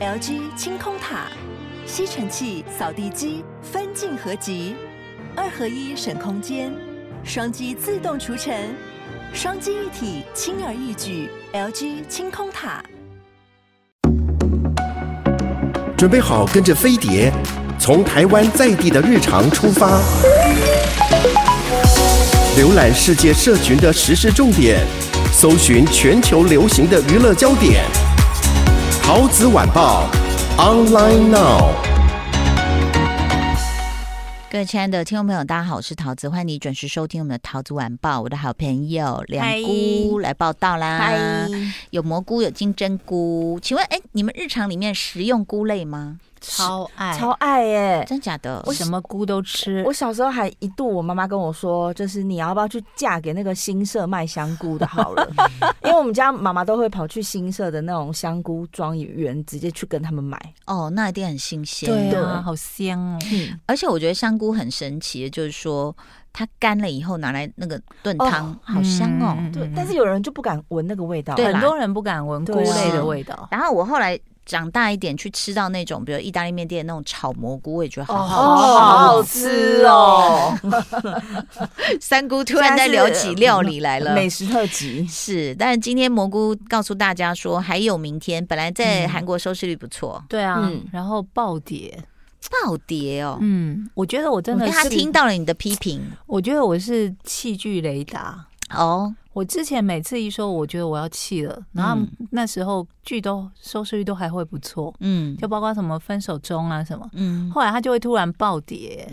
LG 清空塔、吸尘器、扫地机分镜合集，2合1省空间，双击自动除尘，双击一体轻而易举。LG 清空塔，准备好跟着飞碟，从台湾在地的日常出发，浏览世界社群的时事重点，搜寻全球流行的娱乐焦点。陶子晚报 Online Now。 各位亲爱的听众朋友，大家好，我是陶子，欢迎你准时收听我们的陶子晚报。我的好朋友两菇来报道啦，有蘑菇，有金针菇。请问你们日常里面食用菇类吗？超爱耶！真假的？我什么菇都吃。我小时候还一度，我妈妈跟我说，就是你要不要去嫁给那个新社卖香菇的好了，因为我们家妈妈都会跑去新社的那种香菇庄园，直接去跟他们买。哦，那一定很新鲜。对啊，好香哦！而且我觉得香菇很神奇的，就是说它干了以后拿来那个炖汤，好香哦。对，但是有人就不敢闻那个味道，很多人不敢闻菇类的味道。然后我后来长大一点去吃到那种比如意大利面店那种炒蘑菇，我也觉得好好吃哦。三姑突然在聊起料理来了，美食特辑是。但是今天蘑菇告诉大家说还有明天，本来在韩国收视率不错，对啊，然后暴跌哦。我觉得我真的是他听到了你的批评，我觉得我是器具雷达哦。我之前每次一说我觉得我要气了，然后那时候剧都收视率都还会不错，就包括什么分手中啊什么，后来他就会突然暴跌。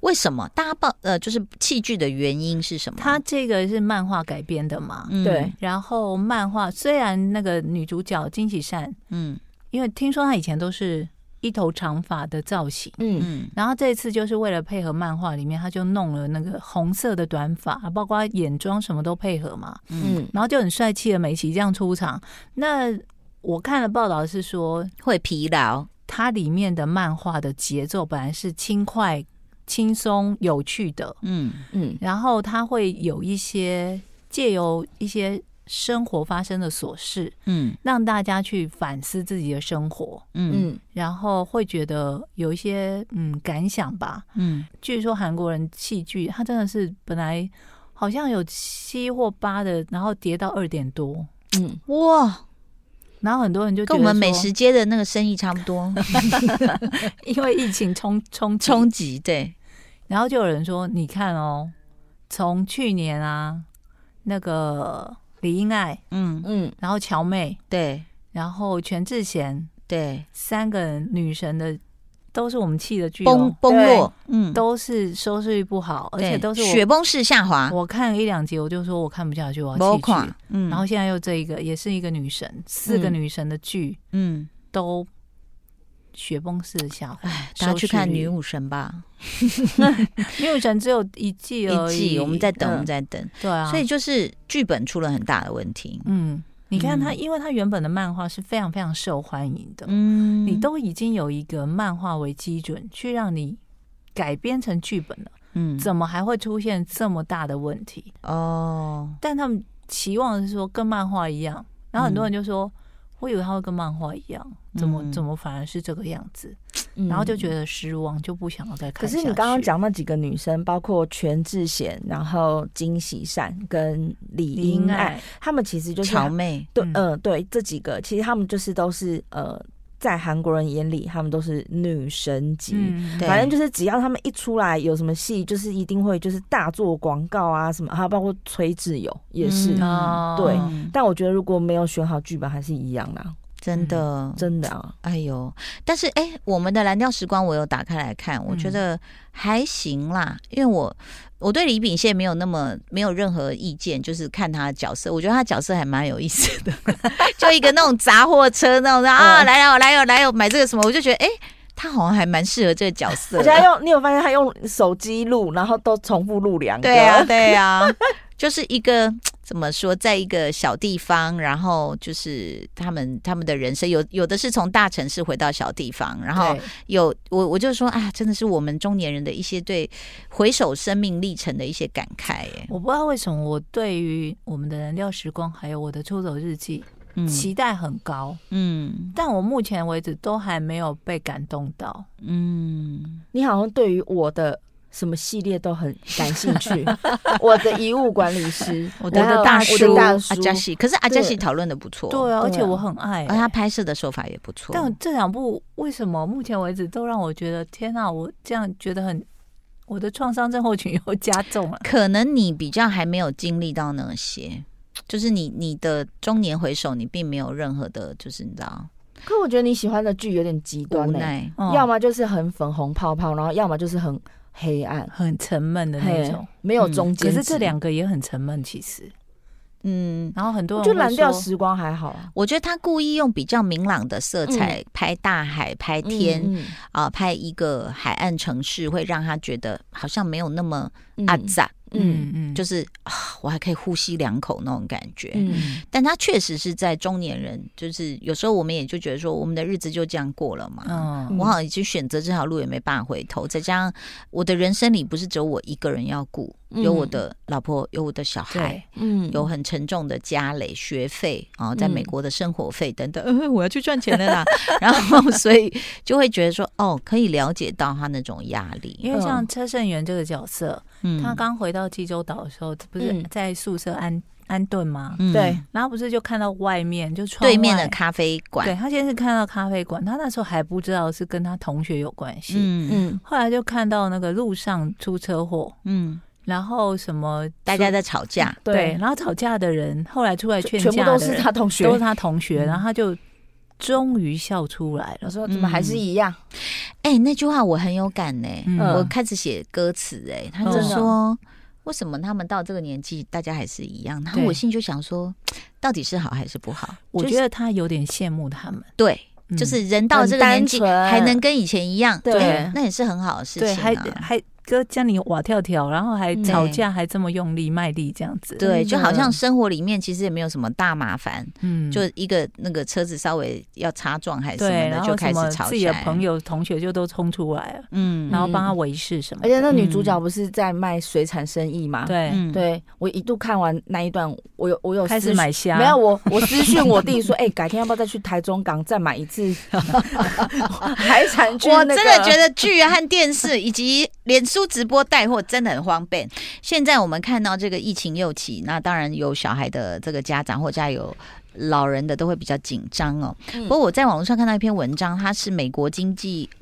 为什么大家就是弃剧的原因是什么？他这个是漫画改编的嘛，对，然后漫画虽然那个女主角金喜善，因为听说她以前都是一头长发的造型，然后这一次就是为了配合漫画里面，他就弄了那个红色的短发，包括眼妆什么都配合嘛，然后就很帅气的美琪这样出场。那我看了报道是说会疲劳，它里面的漫画的节奏本来是轻快、轻松、有趣的，然后它会有一些借由一些生活发生的琐事，让大家去反思自己的生活，然后会觉得有一些感想吧，据说韩国人戏剧，他真的是本来好像有7或8的，然后跌到2点多，哇！然后很多人就觉得跟我们美食街的那个生意差不多，因为疫情冲击，对。然后就有人说，你看哦，从去年啊那个李英爱，然后乔妹，对，然后全智贤，对，3个女神的都是我们气的剧，崩落，都是收视率不好，而且都是雪崩式下滑。我看了1、2集，我就说我看不下去，我要弃剧。然后现在又这一个，也是一个女神，4个女神的剧，都雪崩式下滑。大家去看女武神吧。女武神只有1季而已，我们在等。对啊，所以就是剧本出了很大的问题。你看他，因为他原本的漫画是非常非常受欢迎的，你都已经有一个漫画为基准去让你改编成剧本了，怎么还会出现这么大的问题？但他们期望是说跟漫画一样，然后很多人就说，我以为他会跟漫画一样，怎么反而是这个样子，然后就觉得失望，就不想要再看下去。可是你刚刚讲那几个女生，包括全智贤，然后金喜善跟李英爱，她们其实就是乔妹，对，对，这几个其实她们就是都是在韩国人眼里，她们都是女神级，反正就是只要她们一出来有什么戏，就是一定会就是大做广告啊什么，还有包括崔智友也是，对。但我觉得如果没有选好剧本，还是一样啦。真的，哎呦！但是我们的蓝调时光我有打开来看，我觉得还行啦，因为我对李秉宪没有任何意见，就是看他的角色，我觉得他角色还蛮有意思的，就一个那种杂货车那种来买这个什么，我就觉得他好像还蛮适合这个角色。而且你有发现他用手机录，然后都重复录2个，对啊，就是一个。怎么说，在一个小地方，然后就是他们的人生，有的是从大城市回到小地方，然后我就说啊，真的是我们中年人的一些对回首生命历程的一些感慨。我不知道为什么我对于我们的蓝调时光还有我的出走日记期待很高，嗯，但我目前为止都还没有被感动到，嗯，你好像对于我的什么系列都很感兴趣，我的遗物管理师，我的大叔阿加西，可是阿加西讨论的不错，对啊，而且我很爱，而他拍摄的手法也不错，但这两部为什么目前为止都让我觉得天啊，我这样觉得很。我的创伤症候群又加重了，可能你比较还没有经历到那些，就是你的中年回首，你并没有任何的，就是你知道。可我觉得你喜欢的剧有点极端嘞、欸哦，要么就是很粉红泡泡，然后要么就是很黑暗、很沉闷的那种，没有中间、嗯。可是这两个也很沉闷，其实。嗯，然后很多人就蓝调时光还好、啊，我觉得他故意用比较明朗的色彩拍大海、拍天啊、拍一个海岸城市，会让他觉得好像没有那么阿杂，就是啊，我还可以呼吸两口那种感觉。嗯，但他确实是在中年人，就是有时候我们也就觉得说，我们的日子就这样过了嘛。嗯，我好像已经选择这条路也没办法回头，再加上我的人生里不是只有我一个人要顾。有我的老婆，有我的小孩，有很沉重的家累、学费啊、在美国的生活费等等，我要去赚钱了啦。然后，所以就会觉得说，哦，可以了解到他那种压力。因为像车胜元这个角色，他刚回到济州岛的时候，不是在宿舍安顿吗？对，然后不是就看到外面就窗外对面的咖啡馆，对他先是看到咖啡馆，他那时候还不知道是跟他同学有关系，后来就看到那个路上出车祸，然后什么大家在吵架，对，然后吵架的人后来出来劝架的人全部都是他同学，都是他同学，然后他就终于笑出来了，我说怎么还是一样？哎、欸，那句话我很有感呢、欸我开始写歌词哎、欸，他就说为什么他们到这个年纪大家还是一样？然后我心就想说，到底是好还是不好？我觉得他有点羡慕他们，对。就是人到这个年纪还能跟以前一样，对、欸，那也是很好的事情、啊。对，还哥教你瓦跳跳，然后还吵架还这么用力卖力这样子，对，就好像生活里面其实也没有什么大麻烦，就一个那个车子稍微要擦撞还是什么的就开始吵架，自己的朋友同学就都冲出来了，然后帮他维持什么的。而且那女主角不是在卖水产生意吗？对、对，我一度看完那一段，我有开始买虾，没有我私讯我弟说，哎、欸，改天要不要再去台中港再买一次？海产剧、那個，我真的觉得剧和电视以及脸书直播带货真的很方便。现在我们看到这个疫情又起，那当然有小孩的这个家长或家有老人的都会比较紧张哦。不过我在网络上看到一篇文章，它是美国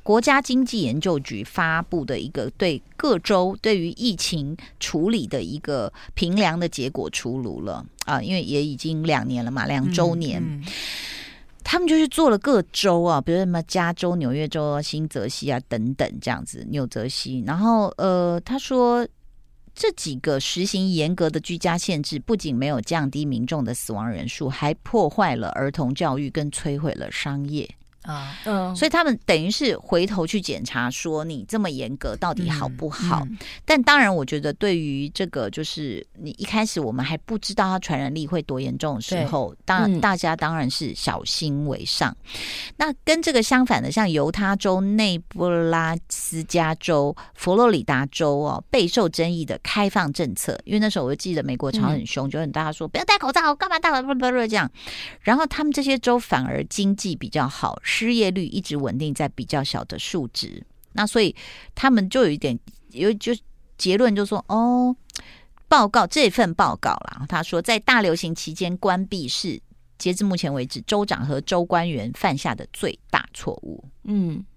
国家经济研究局发布的一个对各州对于疫情处理的一个评量的结果出炉了啊，因为也已经2年了嘛，2周年。他们就去做了各州啊，比如什么加州、纽约州啊、新泽西啊等等这样子，纽泽西。然后他说这几个实行严格的居家限制，不仅没有降低民众的死亡人数，还破坏了儿童教育，跟摧毁了商业啊。所以他们等于是回头去检查，说你这么严格到底好不好？但当然，我觉得对于这个，就是你一开始我们还不知道它传染力会多严重的时候，大家当然是小心为上。那跟这个相反的，像犹他州、内布拉斯加州、佛罗里达州哦，备受争议的开放政策，因为那时候我记得美国吵很凶，就很大家说不要戴口罩，干嘛戴口罩这样。然后他们这些州反而经济比较好。失业率一直稳定在比较小的数值，那所以他们就有一点就结论就说哦，这份报告啦，他说在大流行期间关闭是截至目前为止州长和州官员犯下的最大错误。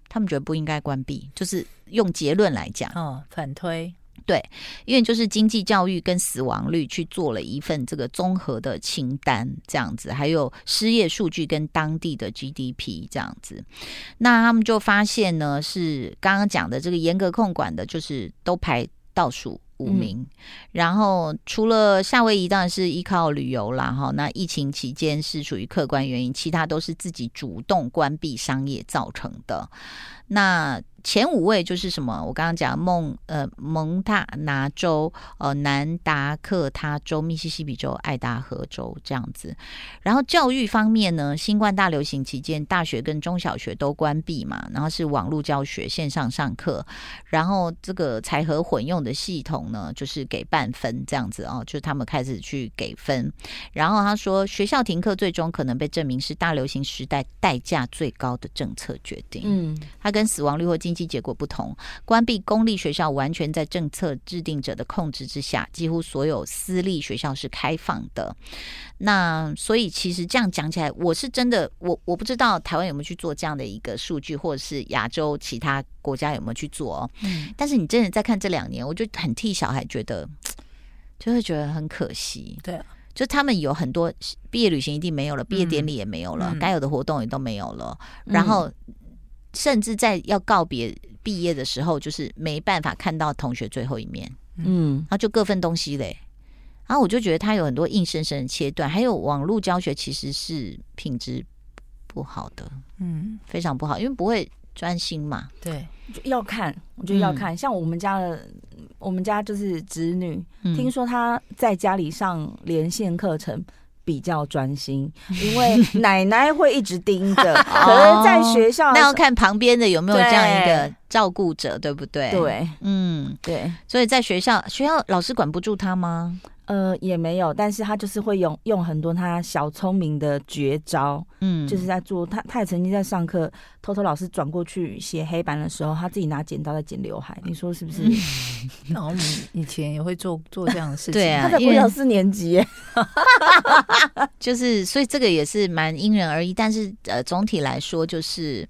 他们觉得不应该关闭，就是用结论来讲反推。对，因为就是经济、教育跟死亡率去做了一份这个综合的清单，这样子，还有失业数据跟当地的 GDP 这样子。那他们就发现呢，是刚刚讲的这个严格控管的，就是都排倒数5名。然后除了夏威夷当然是依靠旅游啦，哈，那疫情期间是属于客观原因，其他都是自己主动关闭商业造成的。那前五位就是什么？我刚刚讲蒙大拿州、南达科他州、密西西比州、爱达荷州这样子。然后教育方面呢，新冠大流行期间，大学跟中小学都关闭嘛，然后是网络教学、线上上课，然后这个柴禾混用的系统呢，就是给半分这样子哦，就他们开始去给分。然后他说，学校停课最终可能被证明是大流行时代代价最高的政策决定。嗯，它跟死亡率或经济结果不同，关闭公立学校完全在政策制定者的控制之下，几乎所有私立学校是开放的。那所以其实这样讲起来，我是真的，我不知道台湾有没有去做这样的一个数据，或者是亚洲其他国家有没有去做哦。但是你真的在看这2年，我就很替小孩觉得，就会觉得很可惜。对啊，就他们有很多毕业旅行一定没有了，毕业典礼也没有了，该有的活动也都没有了，然后甚至在要告别毕业的时候，就是没办法看到同学最后一面，然后就各分东西嘞。然后我就觉得他有很多硬生生的切断，还有网络教学其实是品质不好的，非常不好，因为不会专心嘛。对，要看，我觉得要看。像我们家的，我们家就是侄女，听说她在家里上连线课程比较专心，因为奶奶会一直盯着。可是在学校，那要看旁边的有没有这样一个照顾者，对不对？对，对。所以在学校老师管不住他吗？也没有，但是他就是会用很多他小聪明的绝招，就是在做他也曾经在上课偷偷老师转过去写黑板的时候，他自己拿剪刀在剪刘海，你说是不是？那我们以前也会做这样的事情。对啊，他在国小4年级耶。就是所以这个也是蛮因人而异，但是总体来说就是。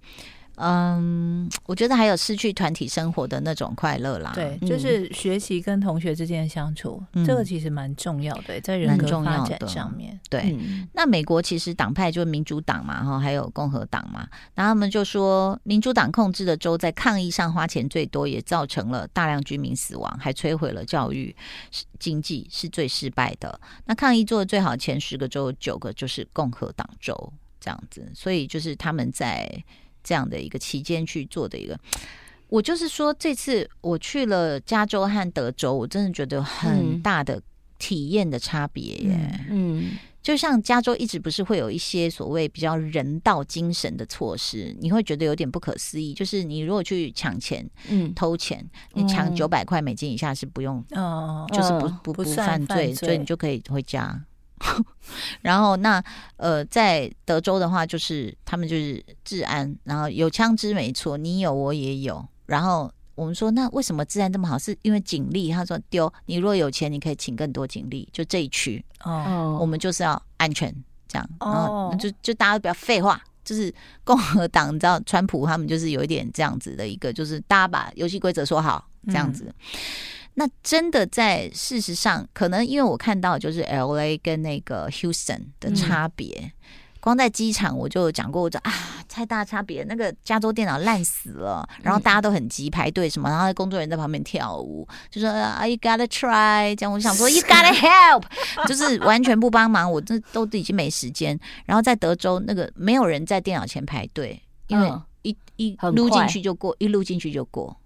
我觉得还有失去团体生活的那种快乐啦。对，就是学习跟同学之间的相处，这个其实蛮重要的，在人格发展上面。对，那美国其实党派就是民主党嘛，还有共和党嘛，然后他们就说，民主党控制的州在抗议上花钱最多，也造成了大量居民死亡，还摧毁了教育经济，是最失败的。那抗议做的最好前10个州9个就是共和党州这样子，所以就是他们在。这样的一个期间去做的一个，我就是说这次我去了加州和德州，我真的觉得有很大的体验的差别耶。就像加州一直不是会有一些所谓比较人道精神的措施，你会觉得有点不可思议，就是你如果去抢钱、偷钱，你抢$900以下是不用，就是不犯罪，所以你就可以回家。然后那在德州的话，就是他们就是治安，然后有枪支没错，你有我也有。然后我们说，那为什么治安这么好？是因为警力？他说丢，你如果有钱，你可以请更多警力。就这一区，我们就是要安全这样。然后就大家不要废话，就是共和党，你知道川普他们就是有一点这样子的一个，就是大家把游戏规则说好这样子。那真的在事实上，可能因为我看到就是 LA 跟那个 Houston 的差别，光在机场我就讲过，我讲啊太大差别，那个加州电脑烂死了，然后大家都很急排队什么，然后工作人员在旁边跳舞，就说You gotta try， 这样我想说You gotta help， 就是完全不帮忙，我这都已经没时间。然后在德州那个没有人在电脑前排队，因为一撸进去就过，一撸进去就过。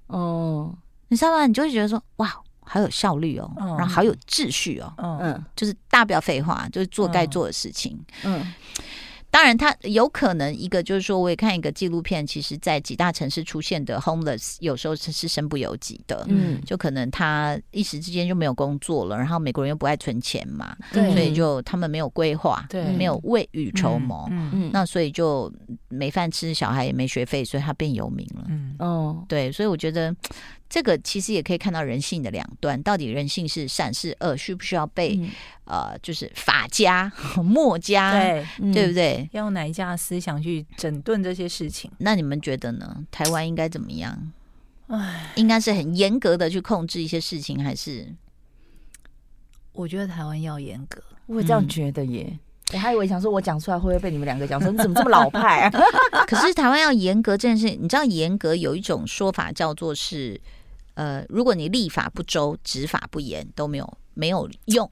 你知道吗？你就会觉得说，哇，好有效率哦，然后好有秩序哦，就是大不要废话，就是做该做的事情。当然，他有可能一个就是说，我也看一个纪录片，其实在几大城市出现的 homeless 有时候是身不由己的，就可能他一时之间就没有工作了，然后美国人又不爱存钱嘛，所以就他们没有规划，没有未雨绸缪，那所以就没饭吃，小孩也没学费，所以他变游民了。对，所以我觉得这个其实也可以看到人性的两端，到底人性是善是恶，需不需要被、就是法家、墨家，对不对？要用哪一家的思想去整顿这些事情？那你们觉得呢？台湾应该怎么样？应该是很严格的去控制一些事情，还是？我觉得台湾要严格，我这样觉得耶。我还以为想说，我讲出来会不会被你们两个讲说你怎么这么老派啊？可是台湾要严格这件事，你知道严格有一种说法叫做是，如果你立法不周，执法不严都没有用。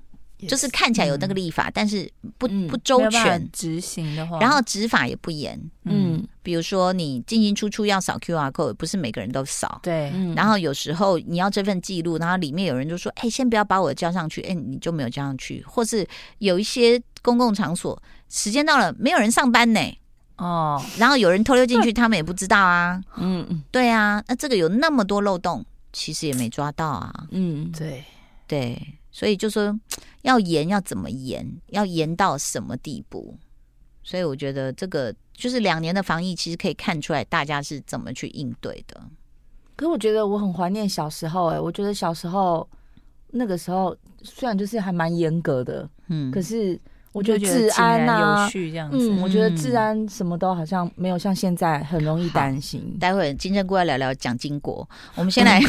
就是看起来有那个立法，但是不周全，执行的话，然后执法也不严。嗯，比如说你进进出出要扫 QR code， 不是每个人都扫。对，然后有时候你要这份记录，然后里面有人就说：“哎，先不要把我交上去。”哎，你就没有交上去，或是有一些公共场所时间到了，没有人上班呢。哦，然后有人偷溜进去，他们也不知道啊。嗯，对啊，那这个有那么多漏洞，其实也没抓到啊。嗯，对对。所以就说要严，要怎么严，要严到什么地步？所以我觉得这个就是2年的防疫，其实可以看出来大家是怎么去应对的。可是我觉得我很怀念小时候，我觉得小时候那个时候虽然就是还蛮严格的，可是我觉得治安啊，我觉得治安什么都好像没有像现在很容易担心。待会金针菇要聊聊蒋经国，我们先来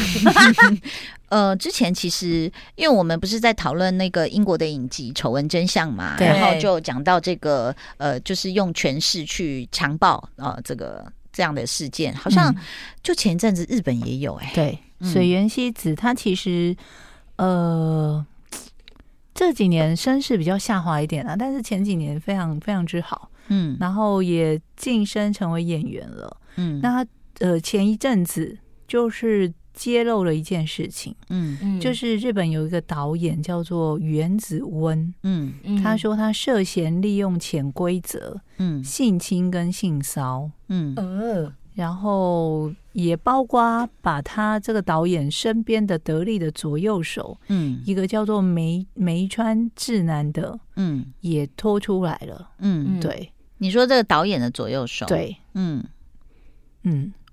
之前其实因为我们不是在讨论那个英国的影集《丑闻真相》嘛，然后就讲到这个就是用权势去强暴这样的事件，好像就前一阵子日本也有对，水原希子她其实这几年声势比较下滑一点啊，但是前几年非常非常之好，然后也晋升成为演员了，那他前一阵子就是揭露了一件事情，就是日本有一个导演叫做原子温，他说他涉嫌利用潜规则，性侵跟性骚，然后也包括把他这个导演身边的得力的左右手，一个叫做梅川智男的，也拖出来了，对，你说这个导演的左右手，对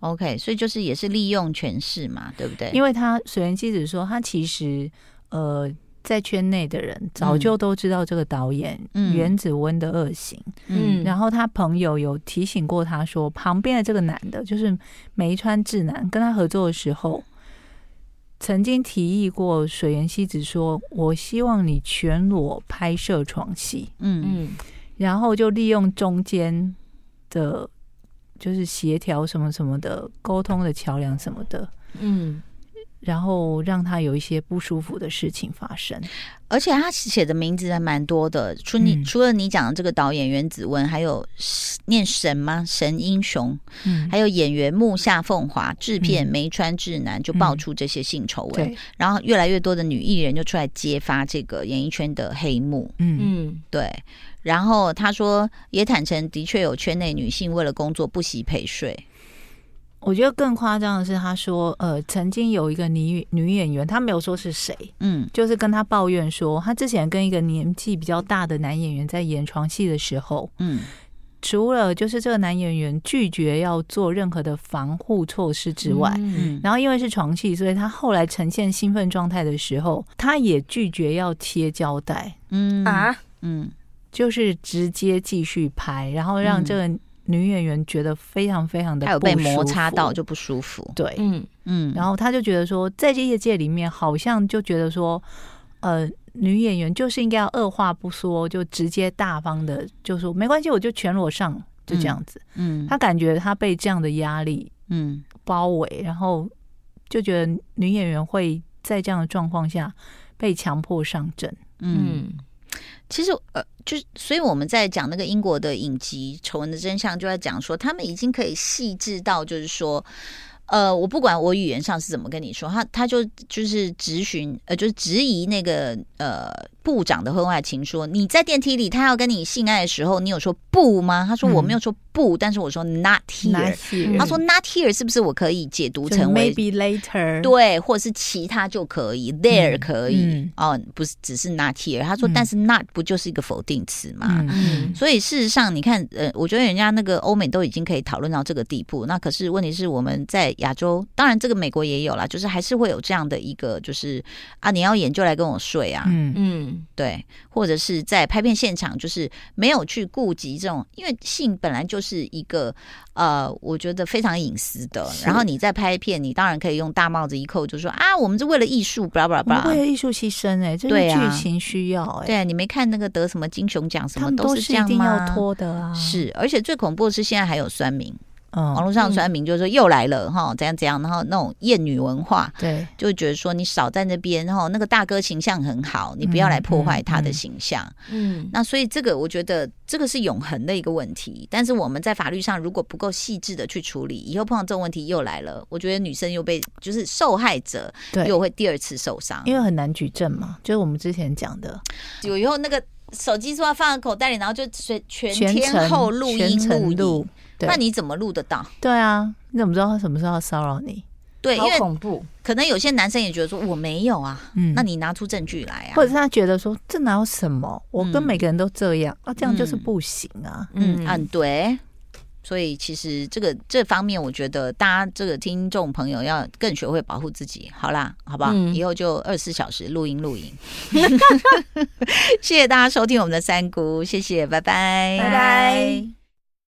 ，OK， 所以就是也是利用权势嘛，对不对？因为他水原希子说，他其实在圈内的人早就都知道这个导演原子温的恶行，然后他朋友有提醒过他说，旁边的这个男的，就是梅川智男，跟他合作的时候，曾经提议过水原希子说：“我希望你全裸拍摄床戏。”然后就利用中间的，就是协调什么什么的沟通的桥梁什么的，然后让他有一些不舒服的事情发生，而且他写的名字还蛮多的，除了你讲的这个导演原子温，还有念神吗？神英雄，还有演员木下凤华，制片梅川智男，就爆出这些性丑闻，然后越来越多的女艺人就出来揭发这个演艺圈的黑幕，对。然后他说也坦诚，的确有圈内女性为了工作不惜陪睡。我觉得更夸张的是，他说，曾经有一个女演员，他没有说是谁，就是跟他抱怨说，他之前跟一个年纪比较大的男演员在演床戏的时候，除了就是这个男演员拒绝要做任何的防护措施之外，然后因为是床戏，所以他后来呈现兴奋状态的时候，他也拒绝要贴胶带，就是直接继续拍，然后让这个女演员觉得非常非常的不舒服，还有被摩擦到就不舒服，对，然后他就觉得说，在这业界里面，好像就觉得说，女演员就是应该要二话不说，就直接大方的就说没关系，我就全裸上，就这样子，他感觉他被这样的压力，包围，然后就觉得女演员会在这样的状况下被强迫上阵，其实所以我们在讲那个英国的影集《丑闻的真相》，就在讲说他们已经可以细致到，就是说我不管我语言上是怎么跟你说，他就是质疑那个部长的婚外情，说你在电梯里他要跟你性爱的时候，你有说不吗？他说我没有说不，但是我说 not here。他说 not here 是不是我可以解读成为 maybe later？ 对，或者是其他就可以 there 可以不是只是 not here。他说但是 not 不就是一个否定词嘛？所以事实上你看，我觉得人家那个欧美都已经可以讨论到这个地步，那可是问题是我们在亚洲，当然这个美国也有啦，就是还是会有这样的一个，就是啊，你要演就来跟我睡啊，对，或者是在拍片现场，就是没有去顾及这种，因为性本来就是一个我觉得非常隐私的。然后你在拍片，你当然可以用大帽子一扣，就说啊，我们是为了艺术，巴拉巴拉巴拉，为了艺术牺牲，这是剧情需要，对啊，你没看那个得什么金熊奖什么都是这样吗？他们都是一定要脱的啊，是，而且最恐怖的是现在还有酸民。网络上酸民就是说又来了哈，怎样怎样，然后那种厌女文化，对，就觉得说你少在那边，然后那个大哥形象很好，你不要来破坏他的形象。嗯，那所以这个我觉得这个是永恒的一个问题，但是我们在法律上如果不够细致的去处理，以后碰到这种问题又来了，我觉得女生又被就是受害者又会第二次受伤，因为很难举证嘛，就是我们之前讲的，有以后那个手机说要放在口袋里，然后就全天候录音录，那你怎么录得到？对啊，你怎么知道他什么时候要骚扰你？对，好恐怖。可能有些男生也觉得说我没有啊，那你拿出证据来啊，或者是他觉得说这哪有什么，我跟每个人都这样啊，这样就是不行啊。对。所以其实这方面，我觉得大家这个听众朋友要更学会保护自己，好啦，好不好？以后就24小时录音。谢谢大家收听我们的三姑，谢谢，拜拜，拜拜。